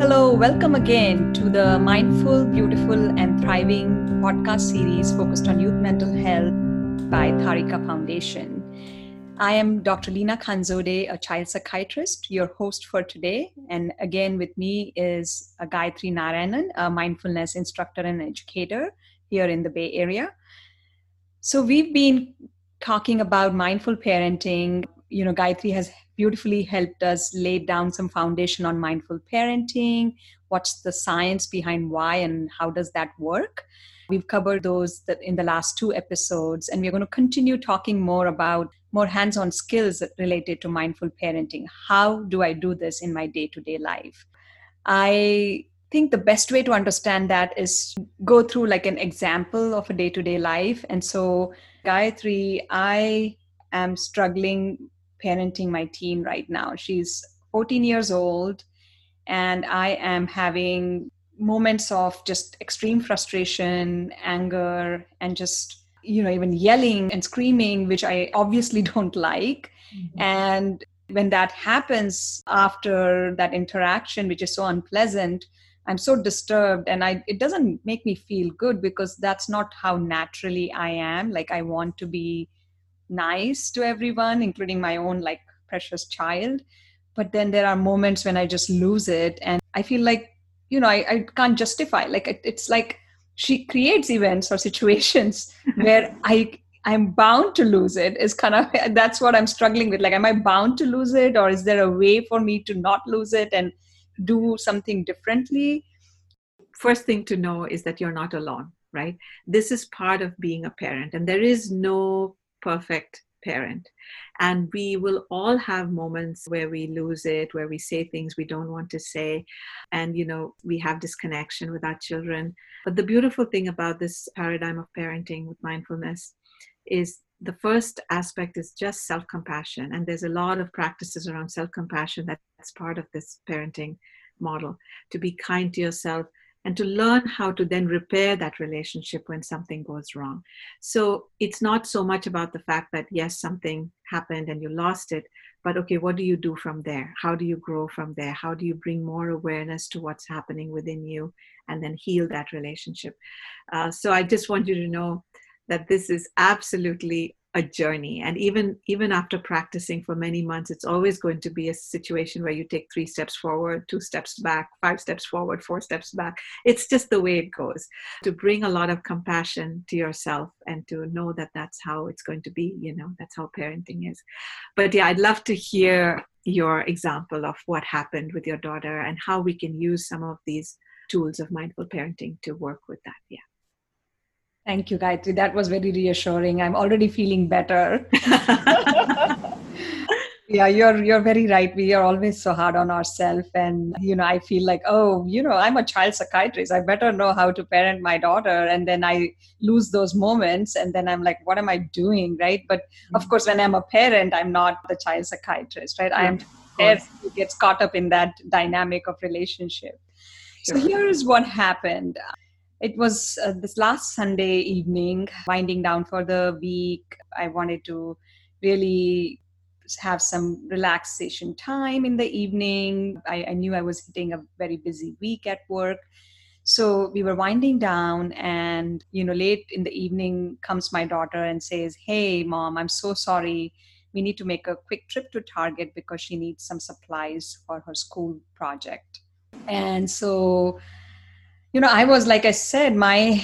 Hello, welcome again to the Mindful, Beautiful and Thriving podcast series focused on youth mental health by Tharika Foundation. I am Dr. Lina Khanzode, a child psychiatrist, your host for today. And again with me is Gayatri Narayanan, a mindfulness instructor and educator here in the Bay Area. So we've been talking about mindful parenting. You know, Gayatri has beautifully helped us lay down some foundation on mindful parenting. What's the science behind why and how does that work? We've covered those in the last two episodes, and we're going to continue talking more about more hands-on skills related to mindful parenting. How do I do this in my day-to-day life? I think the best way to understand that is go through like an example of a day-to-day life. And so, Gayatri, I am struggling parenting my teen right now. She's 14 years old, and I am having moments of just extreme frustration, anger, and just, you know, even yelling and screaming, which I obviously don't like. Mm-hmm. And when that happens after that interaction, which is so unpleasant, I'm so disturbed, and it doesn't make me feel good because that's not how naturally I am. Like, I want to be nice to everyone, including my own like precious child. But then there are moments when I just lose it, and I feel like, you know, I can't justify. Like, it's like she creates events or situations where I'm bound to lose it. Is kind of, that's what I'm struggling with. Like, am I bound to lose it, or is there a way for me to not lose it and do something differently? First thing to know is that you're not alone, right? This is part of being a parent, and there is no perfect parent. And we will all have moments where we lose it, where we say things we don't want to say. And, you know, we have disconnection with our children. But the beautiful thing about this paradigm of parenting with mindfulness is the first aspect is just self-compassion. And there's a lot of practices around self-compassion that's part of this parenting model, to be kind to yourself and to learn how to then repair that relationship when something goes wrong. So it's not so much about the fact that, yes, something happened and you lost it, but okay, what do you do from there? How do you grow from there? How do you bring more awareness to what's happening within you and then heal that relationship? So I just want you to know that this is absolutely a journey. And even after practicing for many months, it's always going to be a situation where you take 3 steps forward, 2 steps back, 5 steps forward, 4 steps back. It's just the way it goes. To bring a lot of compassion to yourself and to know that that's how it's going to be, you know, that's how parenting is. But yeah, I'd love to hear your example of what happened with your daughter and how we can use some of these tools of mindful parenting to work with that. Yeah. Thank you, Gayatri. That was very reassuring. I'm already feeling better. Yeah, you're very right. We are always so hard on ourselves. And, you know, I feel like, oh, you know, I'm a child psychiatrist. I better know how to parent my daughter. And then I lose those moments. And then I'm like, what am I doing? Right. But of course, when I'm a parent, I'm not the child psychiatrist, right? Yeah, I am the parent who gets caught up in that dynamic of relationship. Sure. So here's what happened. It was this last Sunday evening, winding down for the week. I wanted to really have some relaxation time in the evening. I knew I was hitting a very busy week at work. So we were winding down, and, you know, late in the evening comes my daughter and says, "Hey, Mom, I'm so sorry. We need to make a quick trip to Target because she needs some supplies for her school project." And so, you know, I was, like I said, my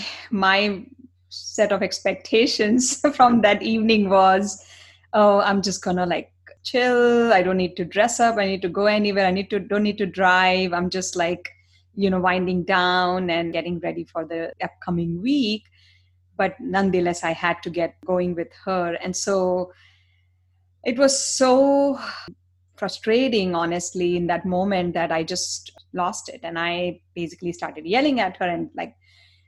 set of expectations from that evening was, oh, I'm just going to like chill. I don't need to dress up. I need to go anywhere. Don't need to drive. I'm just like, you know, winding down and getting ready for the upcoming week. But nonetheless, I had to get going with her. And so it was so frustrating, honestly, in that moment that I just lost it. And I basically started yelling at her and like,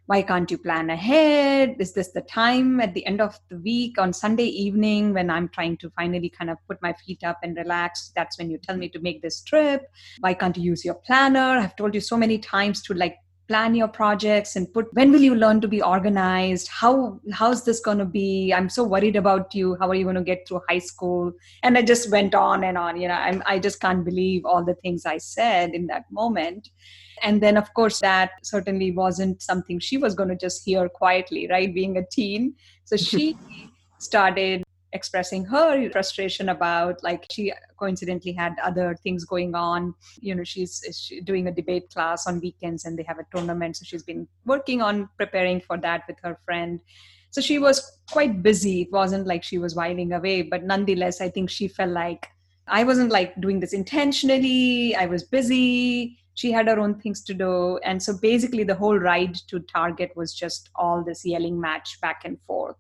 why can't you plan ahead? Is this the time at the end of the week on Sunday evening when I'm trying to finally kind of put my feet up and relax? That's when you tell me to make this trip. Why can't you use your planner? I've told you so many times to like plan your projects and put, when will you learn to be organized? How's this going to be? I'm so worried about you. How are you going to get through high school? And I just went on and on. You know, I just can't believe all the things I said in that moment. And then, of course, that certainly wasn't something she was going to just hear quietly, right? Being a teen. So she started expressing her frustration about, like, she coincidentally had other things going on. You know, she's doing a debate class on weekends and they have a tournament. So she's been working on preparing for that with her friend. So she was quite busy. It wasn't like she was whiling away, but nonetheless, I think she felt like, I wasn't like doing this intentionally. I was busy. She had her own things to do. And so basically the whole ride to Target was just all this yelling match back and forth.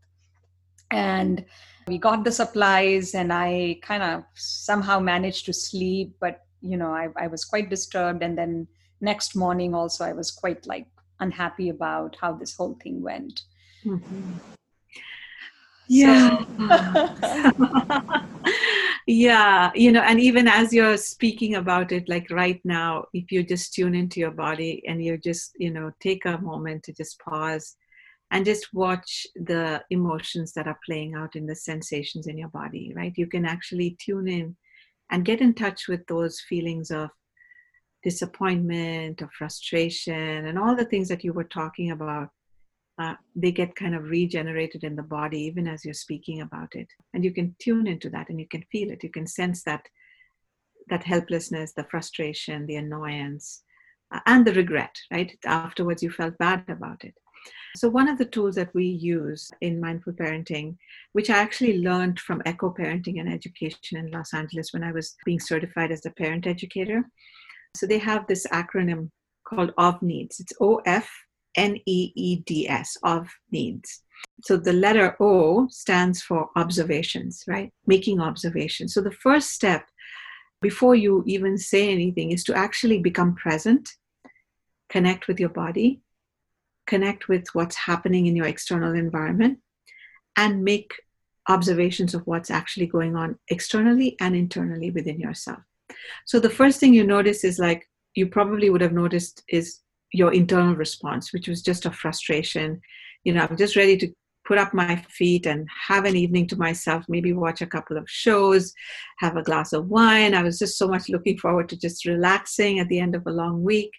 And we got the supplies and I kind of somehow managed to sleep, but you know, I was quite disturbed. And then next morning also, I was quite like unhappy about how this whole thing went. Mm-hmm. Yeah. So. Yeah. You know, and even as you're speaking about it, like right now, if you just tune into your body and you just, you know, take a moment to just pause and just watch the emotions that are playing out in the sensations in your body, right? You can actually tune in and get in touch with those feelings of disappointment, of frustration, and all the things that you were talking about. They get kind of regenerated in the body, even as you're speaking about it. And you can tune into that and you can feel it. You can sense that helplessness, the frustration, the annoyance, and the regret, right? Afterwards, you felt bad about it. So one of the tools that we use in mindful parenting, which I actually learned from Echo Parenting and Education in Los Angeles when I was being certified as a parent educator. So they have this acronym called OFNEEDS. It's OFNEEDS, OFNEEDS. So the letter O stands for observations, right? Making observations. So the first step before you even say anything is to actually become present, connect with your body, connect with what's happening in your external environment, and make observations of what's actually going on externally and internally within yourself. So the first thing you notice is, like, you probably would have noticed, is your internal response, which was just a frustration. You know, I'm just ready to put up my feet and have an evening to myself, maybe watch a couple of shows, have a glass of wine. I was just so much looking forward to just relaxing at the end of a long week.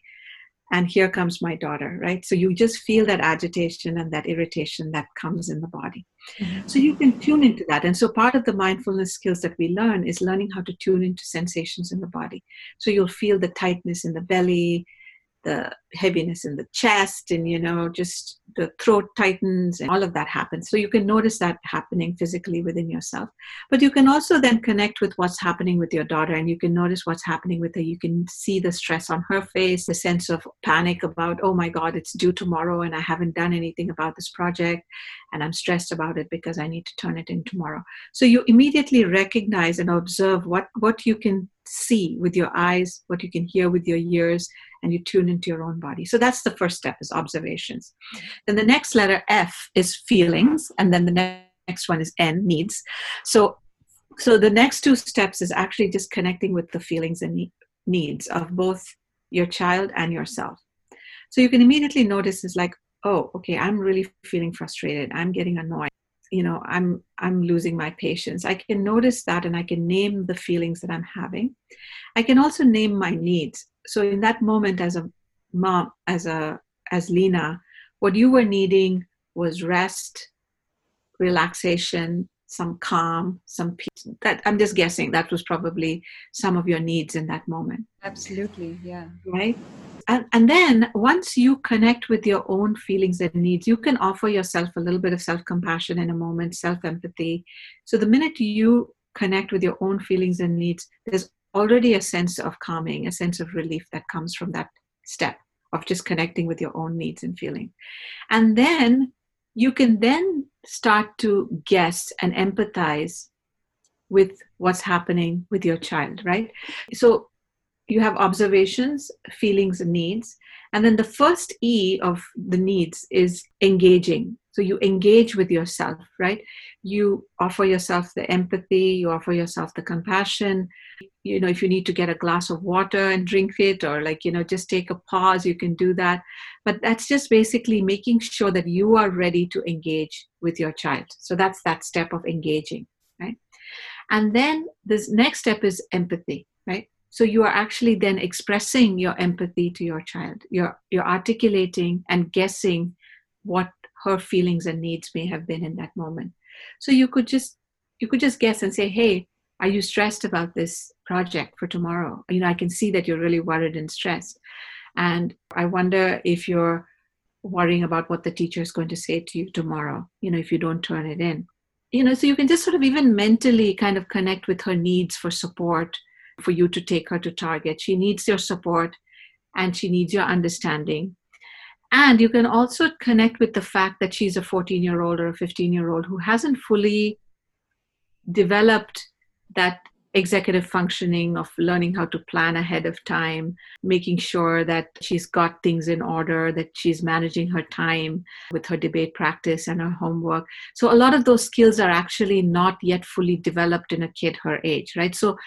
And here comes my daughter, right? So you just feel that agitation and that irritation that comes in the body. Mm-hmm. So you can tune into that. And so part of the mindfulness skills that we learn is learning how to tune into sensations in the body. So you'll feel the tightness in the belly, the heaviness in the chest, and, you know, just the throat tightens and all of that happens. So you can notice that happening physically within yourself. But you can also then connect with what's happening with your daughter, and you can notice what's happening with her. You can see the stress on her face, the sense of panic about, oh my God, it's due tomorrow and I haven't done anything about this project and I'm stressed about it because I need to turn it in tomorrow. So you immediately recognize and observe what you can see with your eyes, what you can hear with your ears, and you tune into your own body. So that's the first step, is observations. Then the next letter, F, is feelings, and then the next one is N, needs. So the next two steps is actually just connecting with the feelings and needs of both your child and yourself. So you can immediately notice, is like, oh, okay, I'm really feeling frustrated, I'm getting annoyed, you know, I'm losing my patience. I can notice that and I can name the feelings that I'm having. I can also name my needs. So in that moment, as a mom, as Lina, what you were needing was rest, relaxation, some calm, some peace. That, I'm just guessing, that was probably some of your needs in that moment. Absolutely, yeah. Right? And then once you connect with your own feelings and needs, you can offer yourself a little bit of self-compassion in a moment, self-empathy. So the minute you connect with your own feelings and needs, there's already a sense of calming, a sense of relief that comes from that step of just connecting with your own needs and feeling. And then you can then start to guess and empathize with what's happening with your child, right? So you have observations, feelings, and needs. And then the first E of the needs is engaging. So you engage with yourself, right? You offer yourself the empathy, you offer yourself the compassion. You know, if you need to get a glass of water and drink it, or like, you know, just take a pause, you can do that. But that's just basically making sure that you are ready to engage with your child. So that's that step of engaging, right? And then this next step is empathy, right? So you are actually then expressing your empathy to your child. You're articulating and guessing what her feelings and needs may have been in that moment. So you could just guess and say, hey, are you stressed about this project for tomorrow? You know, I can see that you're really worried and stressed. And I wonder if you're worrying about what the teacher is going to say to you tomorrow, you know, if you don't turn it in. You know, so you can just sort of even mentally kind of connect with her needs for support, for you to take her to Target. She needs your support and she needs your understanding. And you can also connect with the fact that she's a 14-year-old or a 15-year-old who hasn't fully developed that executive functioning of learning how to plan ahead of time, making sure that she's got things in order, that she's managing her time with her debate practice and her homework. So a lot of those skills are actually not yet fully developed in a kid her age, right? So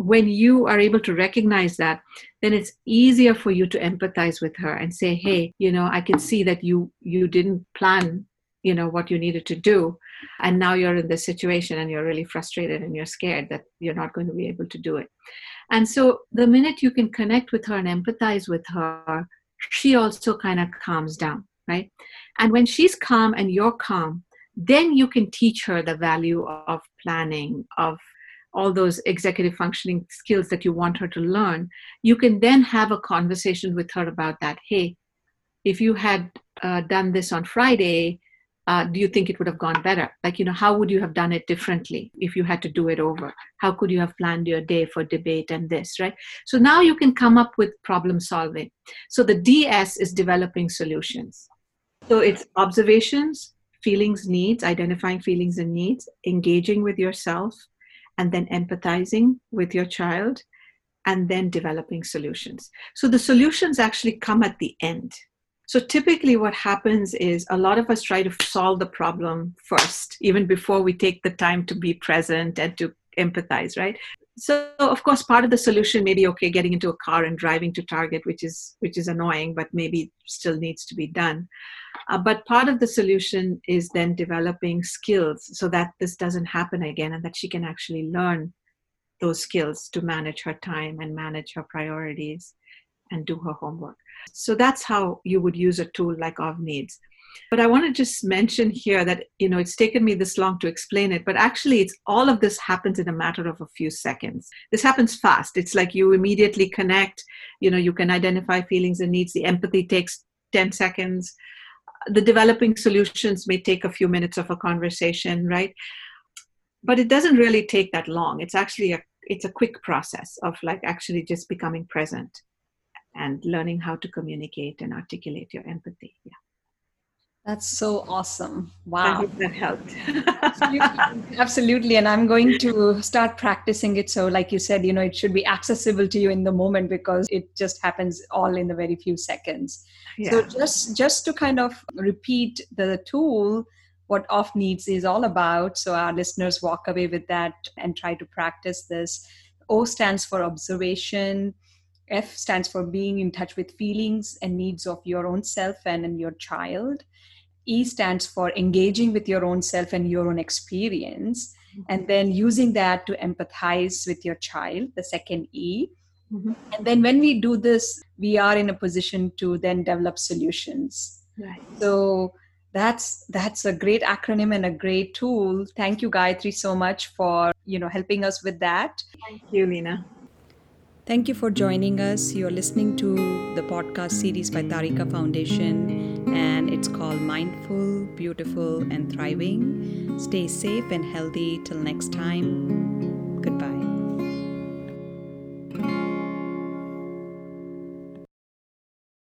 when you are able to recognize that, then it's easier for you to empathize with her and say, hey, you know, I can see that you didn't plan, you know, what you needed to do. And now you're in this situation and you're really frustrated and you're scared that you're not going to be able to do it. And so the minute you can connect with her and empathize with her, she also kind of calms down, right? And when she's calm and you're calm, then you can teach her the value of planning, of all those executive functioning skills that you want her to learn. You can then have a conversation with her about that. Hey, if you had done this on Friday, do you think it would have gone better? Like, you know, how would you have done it differently if you had to do it over? How could you have planned your day for debate and this, right? So now you can come up with problem solving. So the DS is developing solutions. So it's observations, feelings, needs, identifying feelings and needs, engaging with yourself, and then empathizing with your child, and then developing solutions. So the solutions actually come at the end. So typically what happens is a lot of us try to solve the problem first, even before we take the time to be present and to empathize, right? So of course, part of the solution may be, okay, getting into a car and driving to Target, which is annoying, but maybe still needs to be done. But part of the solution is then developing skills so that this doesn't happen again and that she can actually learn those skills to manage her time and manage her priorities and do her homework. So that's how you would use a tool like OFNEEDS. But I want to just mention here that, you know, it's taken me this long to explain it, but actually it's all of this happens in a matter of a few seconds. This happens fast. It's like you immediately connect, you know, you can identify feelings and needs. The empathy takes 10 seconds. The developing solutions may take a few minutes of a conversation, right? But it doesn't really take that long. It's actually a quick process of like actually just becoming present and learning how to communicate and articulate your empathy. Yeah. That's so awesome. Wow. I hope that helped. Absolutely. Absolutely. And I'm going to start practicing it. So like you said, you know, it should be accessible to you in the moment because it just happens all in the very few seconds. Yeah. So just to kind of repeat the tool, what OFNEEDS is all about. So our listeners walk away with that and try to practice this. O stands for observation. F stands for being in touch with feelings and needs of your own self and your child. E stands for engaging with your own self and your own experience, mm-hmm. and then using that to empathize with your child, the second E. Mm-hmm. And then when we do this, we are in a position to then develop solutions. Right. So that's a great acronym and a great tool. Thank you, Gayatri, so much for, you know, helping us with that. Thank you, Lina. Thank you for joining us. You're listening to the podcast series by Tharika Foundation, and it's called Mindful, Beautiful, and Thriving. Stay safe and healthy till next time.